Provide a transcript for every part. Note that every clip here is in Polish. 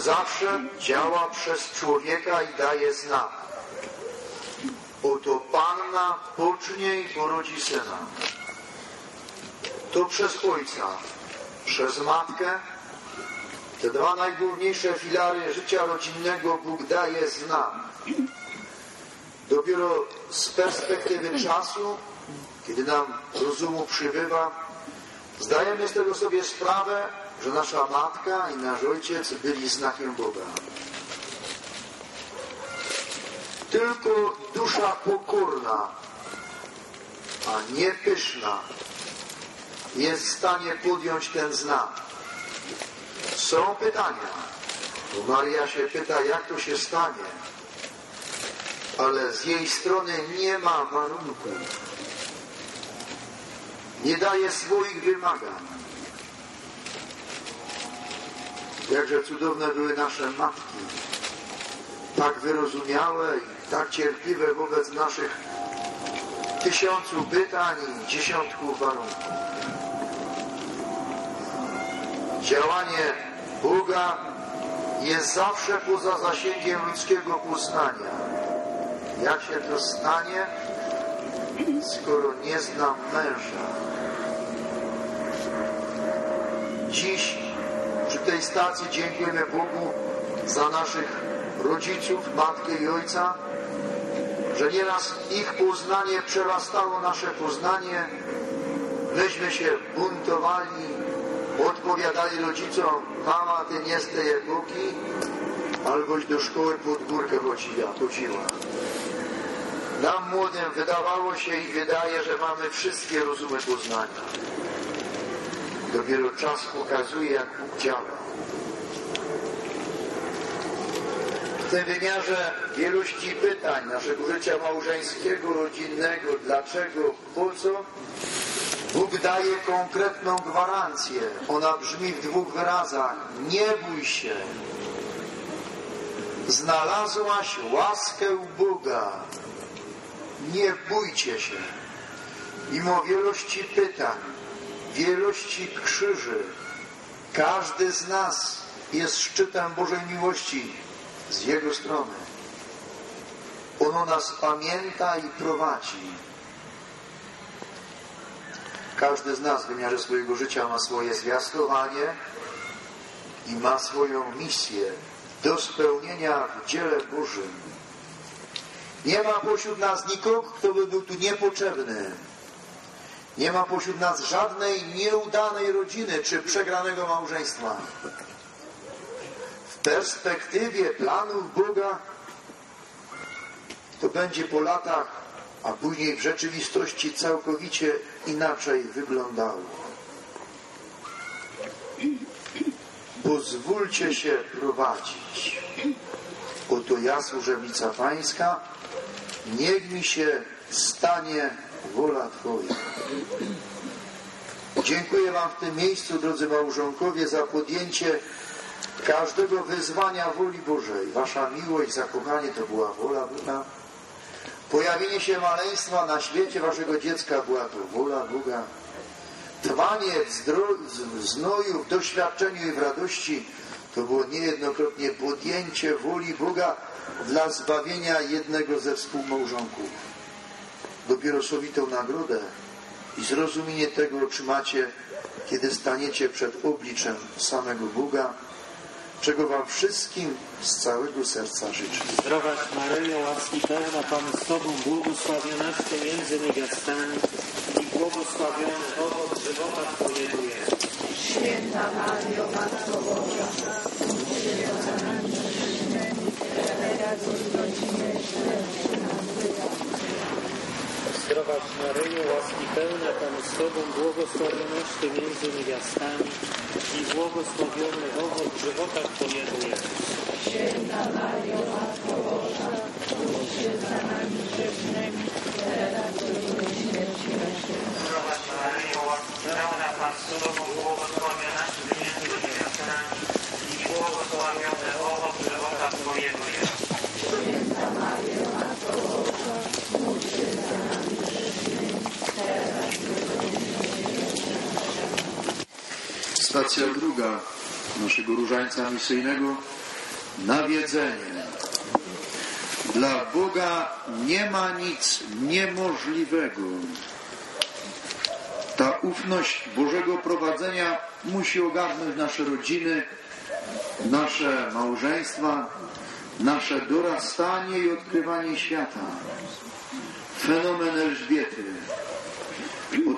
zawsze działa przez człowieka i daje znak. Oto Panna pocznie i porodzi Syna. To przez Ojca, przez Matkę, te dwa najgłówniejsze filary życia rodzinnego Bóg daje znak. Dopiero z perspektywy czasu, kiedy nam rozumu przybywa, zdajemy z tego sobie sprawę, że nasza Matka i nasz Ojciec byli znakiem Boga. Tylko dusza pokorna, a nie pyszna, jest w stanie podjąć ten znak. Są pytania, bo Maria się pyta, jak to się stanie, ale z jej strony nie ma warunku. Nie daje swoich wymagań. Jakże cudowne były nasze matki, tak wyrozumiałe i tak cierpliwe wobec naszych tysiącu pytań i dziesiątków warunków. Działanie Boga jest zawsze poza zasięgiem ludzkiego poznania. Jak się to stanie, skoro nie znam męża? Dziś przy tej stacji dziękujemy Bogu za naszych rodziców, matkę i ojca, że nieraz ich poznanie przerastało nasze poznanie. Myśmy się buntowali, odpowiadali rodzicom: mama, ty nie z tej epoki, alboś do szkoły pod górkę chodziła. Nam młodym wydawało się i wydaje, że mamy wszystkie rozumy poznania. Dopiero czas pokazuje, jak Bóg działa. W tym wymiarze wielości pytań naszego życia małżeńskiego, rodzinnego, dlaczego, po co, Bóg daje konkretną gwarancję. Ona brzmi w dwóch wyrazach. Nie bój się. Znalazłaś łaskę Boga. Nie bójcie się. Mimo wielości pytań, wielości krzyży, każdy z nas jest szczytem Bożej miłości z Jego strony. Ono nas pamięta i prowadzi. Każdy z nas w wymiarze swojego życia ma swoje zwiastowanie i ma swoją misję do spełnienia w dziele Bożym. Nie ma pośród nas nikogo, kto by był tu niepotrzebny. Nie ma pośród nas żadnej nieudanej rodziny czy przegranego małżeństwa. W perspektywie planów Boga to będzie po latach, a później w rzeczywistości całkowicie inaczej wyglądało. Pozwólcie się prowadzić. Oto ja, służebnica Pańska, niech mi się stanie wola Twoja. Dziękuję Wam w tym miejscu, drodzy małżonkowie, za podjęcie każdego wyzwania woli Bożej. Wasza miłość, zakochanie to była wola Boga. Pojawienie się maleństwa na świecie Waszego dziecka była to wola Boga. Trwanie w znoju, w doświadczeniu i w radości to było niejednokrotnie podjęcie woli Boga dla zbawienia jednego ze współmałżonków. Dopiero sowitą nagrodę i zrozumienie tego otrzymacie, kiedy staniecie przed obliczem samego Boga, czego Wam wszystkim z całego serca życzę. Zdrowaś Maryjo, łaski pełna, Pan z Tobą, błogosławionaś Ty między niewiastami i błogosławiony owoc żywota Twojego jest. Święta Maryjo, Matko Boża, módl się za nami grzesznymi, teraz i w godzinę śmierci naszej. Zdrowaś Maryjo, łaski pełna, Pan z Tobą, błogosławionaś Ty między niewiastami i błogosławiony owoc żywota Twojego Jezus. Święta Maryjo, Matko Boża, módl się za nami grzesznymi, teraz i w godzinę śmierci naszej. Zdrowaś Maryjo, łaski pełna, Pan z Tobą, błogosławionaś Ty między niewiastami i błogosławiony owoc żywota Twojego Jezus. Święta Maryjo, Matko Boża, módl się za nami. Stacja druga naszego różańca misyjnego nawiedzenie. Dla Boga nie ma nic niemożliwego. Ta ufność Bożego prowadzenia musi ogarnąć nasze rodziny, nasze małżeństwa, nasze dorastanie i odkrywanie świata. Fenomen Elżbiety.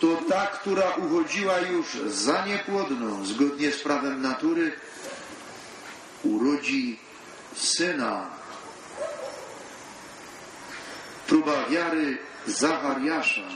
To ta, która uchodziła już za niepłodną, zgodnie z prawem natury, urodzi syna. Próba wiary Zachariasza.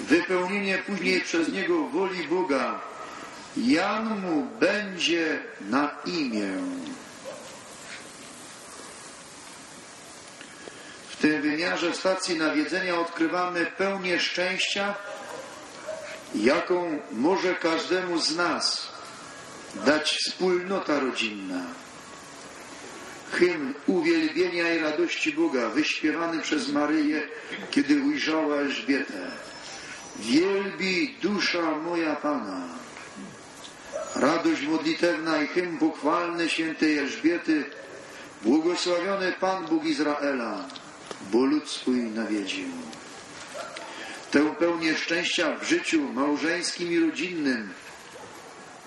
Wypełnienie później przez niego woli Boga. Jan mu będzie na imię. W tym wymiarze stacji nawiedzenia odkrywamy pełnię szczęścia, jaką może każdemu z nas dać wspólnota rodzinna. Hymn uwielbienia i radości Boga wyśpiewany przez Maryję, kiedy ujrzała Elżbietę. Wielbi dusza moja Pana. Radość modlitewna i hymn pochwalny świętej Elżbiety. Błogosławiony Pan Bóg Izraela, bo lud swój nawiedził. Tę pełnię szczęścia w życiu małżeńskim i rodzinnym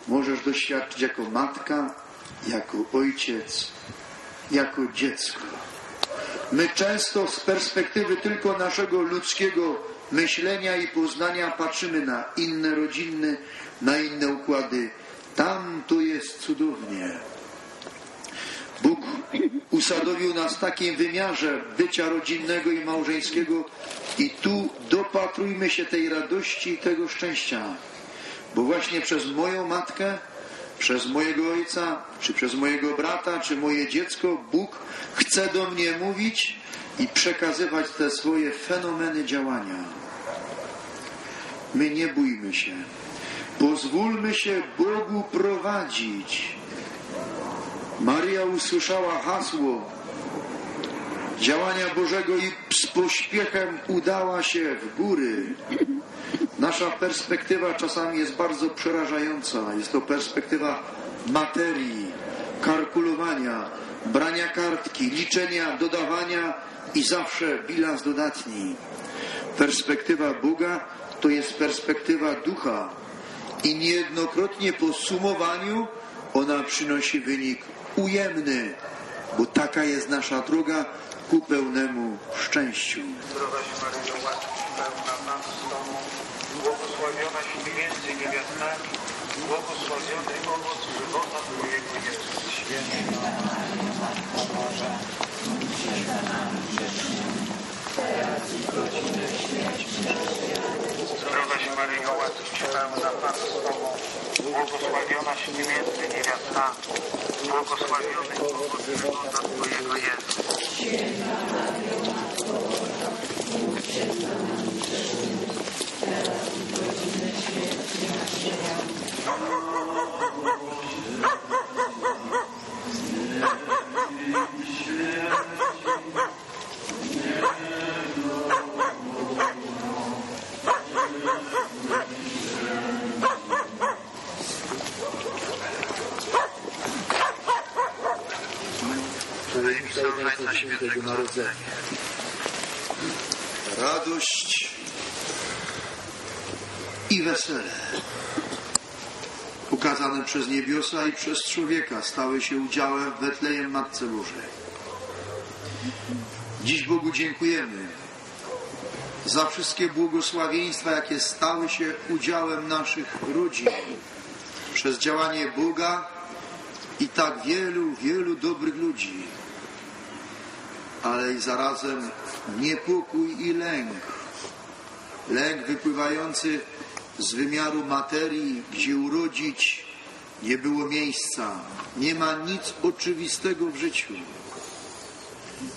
możesz doświadczyć jako matka, jako ojciec, jako dziecko. My często z perspektywy tylko naszego ludzkiego myślenia i poznania patrzymy na inne rodziny, na inne układy. Tam to jest cudownie. Bóg usadowił nas w takim wymiarze bycia rodzinnego i małżeńskiego i tu dopatrujmy się tej radości i tego szczęścia. Bo właśnie przez moją matkę, przez mojego ojca, czy przez mojego brata, czy moje dziecko, Bóg chce do mnie mówić i przekazywać te swoje fenomeny działania. My nie bójmy się. Pozwólmy się Bogu prowadzić. Maria usłyszała hasło działania Bożego i z pośpiechem udała się w góry. Nasza perspektywa czasami jest bardzo przerażająca. Jest to perspektywa materii, kalkulowania, brania kartki, liczenia, dodawania i zawsze bilans dodatni. Perspektywa Boga to jest perspektywa ducha i niejednokrotnie po sumowaniu ona przynosi wynik ujemny, bo taka jest nasza droga ku pełnemu szczęściu. Zdrowaś Maryjo, łaski pełna Pan z Tobą, błogosławionaś między niewiastami, błogosławiony owoc żywota Twojego Jezus. Święta Maryjo, Matko Boża, módl się za nami grzesznymi, teraz i w godzinę śmierci naszej. Zdrowaś Maryjo, łaski pełna Pan z Tobą, błogosławionaś między niewiastami, błogosławiony owoc żywota Twojego Jezus. Radość i wesele ukazane przez niebiosa i przez człowieka stały się udziałem w Betlejem Matce Bożej. Dziś Bogu dziękujemy za wszystkie błogosławieństwa, jakie stały się udziałem naszych rodzin przez działanie Boga i tak wielu, wielu dobrych ludzi, ale i zarazem niepokój i lęk. Lęk wypływający z wymiaru materii, gdzie urodzić nie było miejsca. Nie ma nic oczywistego w życiu.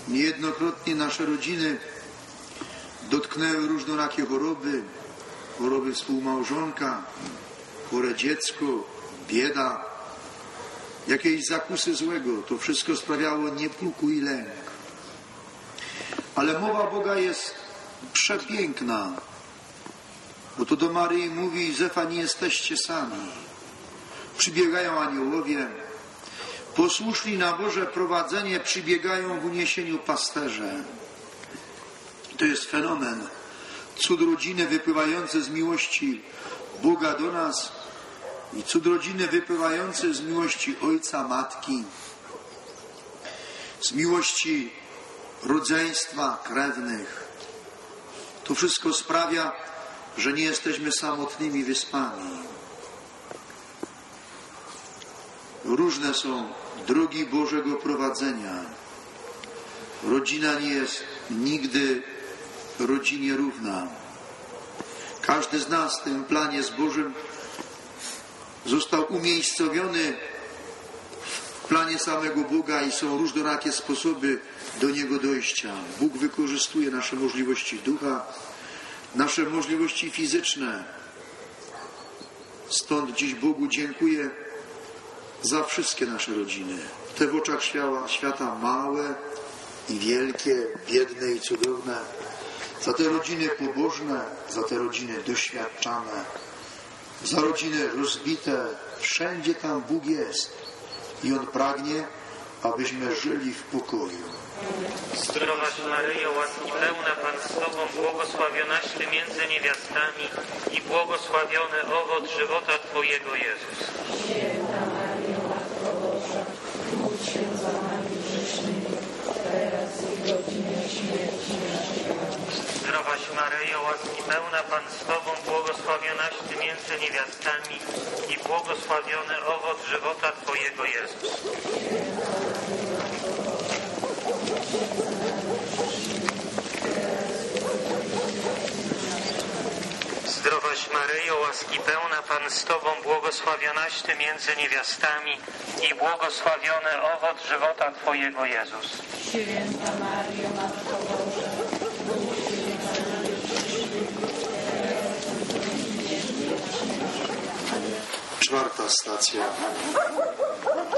Niejednokrotnie nasze rodziny dotknęły różnorakie choroby, choroby współmałżonka, chore dziecko, bieda, jakieś zakusy złego. To wszystko sprawiało niepokój i lęk. Ale mowa Boga jest przepiękna, bo to do Maryi mówi: Józefa, nie jesteście sami. Przybiegają aniołowie, Posłuszni na Boże prowadzenie przybiegają w uniesieniu pasterze. To jest fenomen, cud rodziny wypływający z miłości Boga do nas i cud rodziny wypływający z miłości Ojca, Matki, z miłości rodzeństwa, krewnych. To wszystko sprawia, że nie jesteśmy samotnymi wyspami. Różne są drogi Bożego prowadzenia. Rodzina nie jest nigdy rodzinie równa. Każdy z nas w tym planie z Bożym został umiejscowiony w planie samego Boga i są różnorakie sposoby do Niego dojścia. Bóg wykorzystuje nasze możliwości ducha, nasze możliwości fizyczne. Stąd dziś Bogu dziękuję za wszystkie nasze rodziny. Te w oczach świata małe i wielkie, biedne i cudowne. Za te rodziny pobożne, za te rodziny doświadczane, za rodziny rozbite. Wszędzie tam Bóg jest i On pragnie, abyśmy żyli w pokoju. Zdrowaś Maryjo, łaski pełna, Pan z Tobą, błogosławionaś Ty między niewiastami i błogosławiony owoc żywota Twojego, Jezus. Święta Maryjo, Matko Boża, módl się za nami grzesznymi, teraz i w godzinie śmierci naszej. Amen. Zdrowaś Maryjo, łaski pełna, Pan z Tobą, błogosławionaś Ty między niewiastami i błogosławiony owoc żywota Twojego, Jezus. Zdrowaś Maryjo, łaski pełna, Pan z Tobą, błogosławionaś Ty między niewiastami i błogosławiony owoc żywota Twojego, Jezus. Święta Maryjo, Matko Boża, módl się za nami grzesznymi, teraz i w godzinie śmierci naszej. Amen. 4. stacja.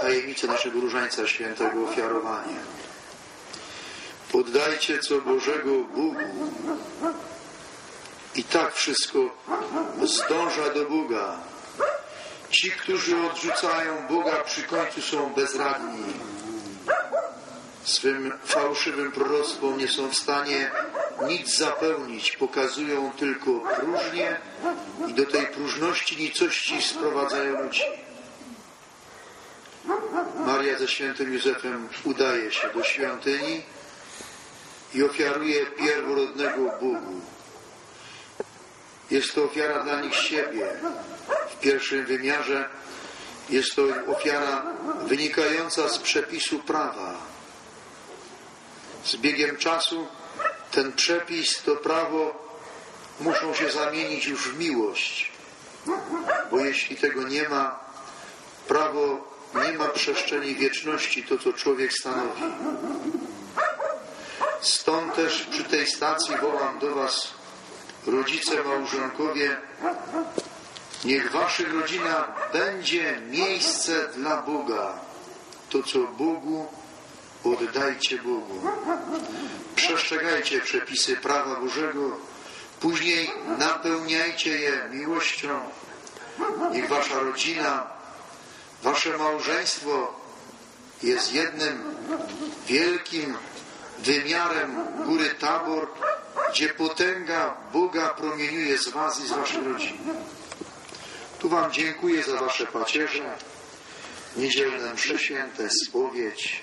Tajemnica naszego Różańca Świętego, ofiarowanie. Poddajcie co Bożego Bogu. I tak wszystko zdąża do Boga. Ci, którzy odrzucają Boga, przy końcu są bezradni. Swym fałszywym proroctwom nie są w stanie nic zapełnić. Pokazują tylko próżnię i do tej próżności nicości sprowadzają ludzi. Maria ze świętym Józefem udaje się do świątyni i ofiaruje pierworodnego Bogu. Jest to ofiara dla nich siebie. W pierwszym wymiarze jest to ofiara wynikająca z przepisu prawa. Z biegiem czasu ten przepis, to prawo muszą się zamienić już w miłość. Bo jeśli tego nie ma, prawo nie ma przestrzeni wieczności, to co człowiek stanowi. Stąd też przy tej stacji wołam do Was, rodzice, małżonkowie, niech Waszych rodzinach będzie miejsce dla Boga. To, co Bogu, oddajcie Bogu. Przestrzegajcie przepisy prawa Bożego, później napełniajcie je miłością. Niech Wasza rodzina, Wasze małżeństwo jest jednym wielkim wymiarem góry Tabor, gdzie potęga Boga promieniuje z Was i z Waszej rodziny. Tu Wam dziękuję za Wasze pacierze, niedzielne msze święte, spowiedź,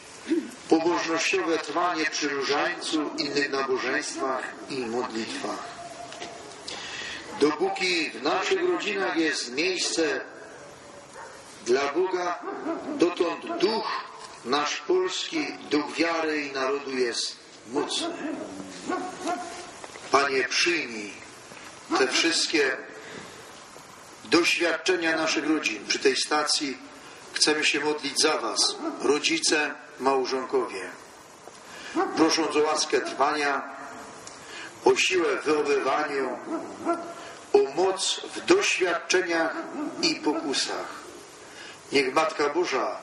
pobożnościowe trwanie przy różańcu, innych nabożeństwach i modlitwach. Dopóki w naszych rodzinach jest miejsce dla Boga, dotąd duch nasz polski, duch wiary i narodu jest mocny. Panie, przyjmij te wszystkie doświadczenia naszych rodzin. Przy tej stacji chcemy się modlić za Was, rodzice, małżonkowie. Prosząc o łaskę trwania, o siłę w wyobywaniu, o moc w doświadczeniach i pokusach. Niech Matka Boża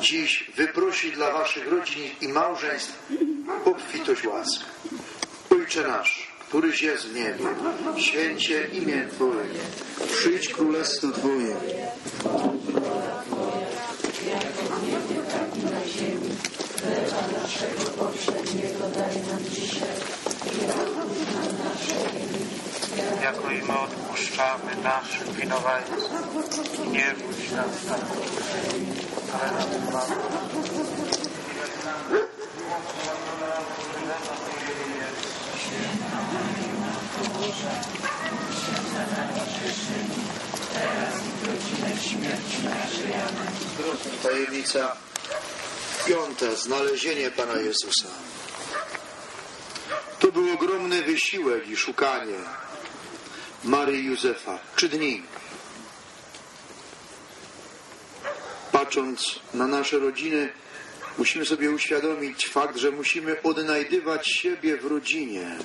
dziś wyprosi dla Waszych rodzin i małżeństw obfitość łask. Ojcze nasz, któryś jest w niebie, święć się imię Twoje, przyjdź królestwo Twoje. Jako i my odpuszczamy naszych winowajców. I nie wódź nas na pokuszenie, ale nas umarł. Tajemnica piąta. Znalezienie Pana Jezusa. To był ogromny wysiłek i szukanie Maryi i Józefa. 3 dni. Patrząc na nasze rodziny, musimy sobie uświadomić fakt, że musimy odnajdywać siebie w rodzinie.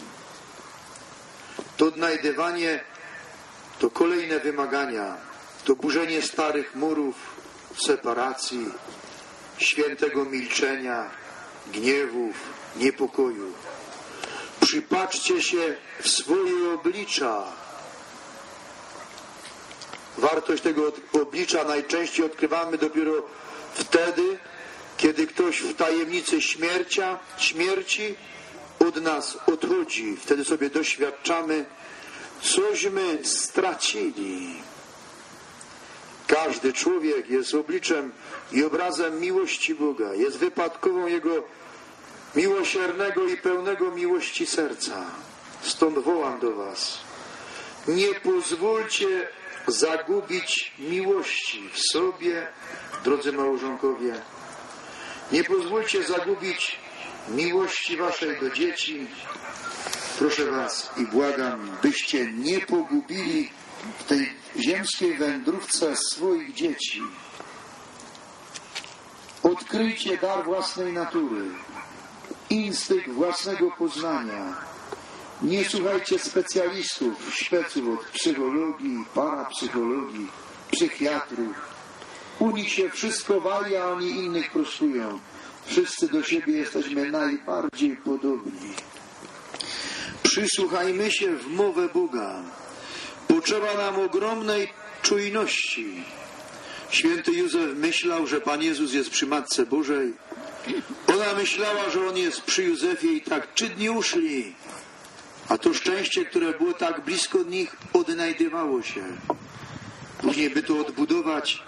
To odnajdywanie to kolejne wymagania, to burzenie starych murów, separacji, świętego milczenia, gniewów, niepokoju. Przypatrzcie się w swoje oblicza. Wartość tego oblicza najczęściej odkrywamy dopiero wtedy, kiedy ktoś w tajemnicy śmierci od nas odchodzi. Wtedy sobie doświadczamy, cośmy stracili. Każdy człowiek jest obliczem i obrazem miłości Boga. Jest wypadkową Jego miłosiernego i pełnego miłości serca. Stąd wołam do Was. Nie pozwólcie zagubić miłości w sobie, drodzy małżonkowie. Nie pozwólcie zagubić miłości Waszej do dzieci. Proszę Was i błagam, byście nie pogubili w tej ziemskiej wędrówce swoich dzieci. Odkryjcie dar własnej natury, instynkt własnego poznania. Nie słuchajcie specjalistów, speców od psychologii, parapsychologii, psychiatrów. U nich się wszystko wali, a oni innych prostują. Wszyscy do siebie jesteśmy najbardziej podobni. Przysłuchajmy się w mowę Boga. Potrzeba nam ogromnej czujności. Święty Józef myślał, że Pan Jezus jest przy Matce Bożej. Ona myślała, że On jest przy Józefie i tak 3 dni uszli. A to szczęście, które było tak blisko nich, odnajdywało się. Później, by to odbudować,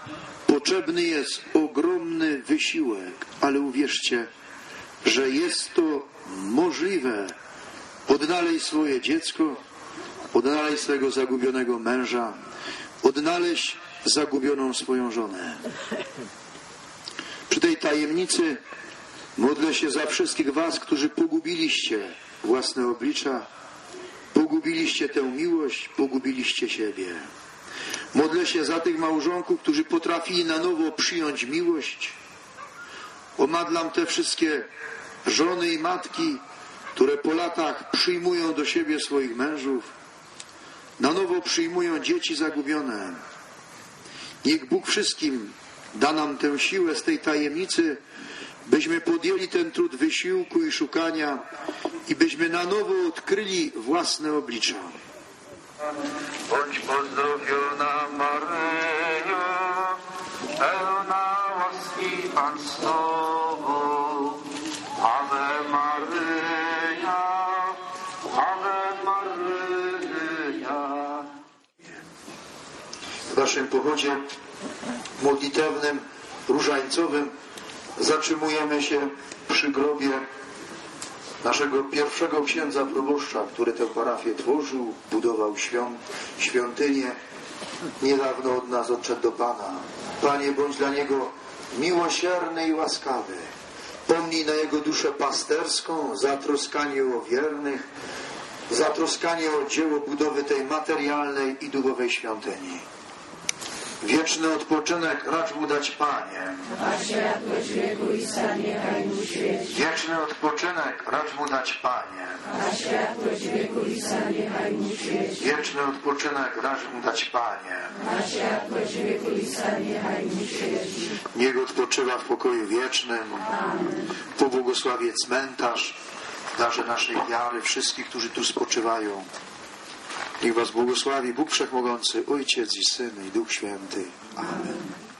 potrzebny jest ogromny wysiłek. Ale uwierzcie, że jest to możliwe. Odnaleźć swoje dziecko, odnaleźć swojego zagubionego męża, odnaleźć zagubioną swoją żonę. Przy tej tajemnicy modlę się za wszystkich Was, którzy pogubiliście własne oblicza, pogubiliście tę miłość, pogubiliście siebie. Modlę się za tych małżonków, którzy potrafili na nowo przyjąć miłość. Omadlam te wszystkie żony i matki, które po latach przyjmują do siebie swoich mężów, na nowo przyjmują dzieci zagubione. Niech Bóg wszystkim da nam tę siłę z tej tajemnicy, byśmy podjęli ten trud wysiłku i szukania i byśmy na nowo odkryli własne oblicza. Bądź pozdrowiona Maryjo, pełna łaski Pan z Tobą. Ave Maryja, Ave Maryja. W naszym pochodzie modlitewnym, różańcowym zatrzymujemy się przy grobie naszego pierwszego księdza proboszcza, który tę parafię tworzył, budował świątynię. Niedawno od nas odszedł do Pana. Panie, bądź dla niego miłosierny i łaskawy. Pomnij na jego duszę pasterską, zatroskanie o wiernych, zatroskanie o dzieło budowy tej materialnej i duchowej świątyni. Wieczny odpoczynek racz mu dać, Panie. A światło wieku i sam niechaj mu świeci. Wieczny odpoczynek racz mu dać, Panie. A światło wieku i sam niechaj mu świeci. Wieczny odpoczynek racz mu dać, Panie. A światło wieku i sam niechaj mu świeci. Niech odpoczywa w pokoju wiecznym. Amen. Pobłogosławię cmentarz, darze naszej wiary, wszystkich, którzy tu spoczywają. Niech Was błogosławi Bóg Wszechmogący, Ojciec i Syn i Duch Święty. Amen.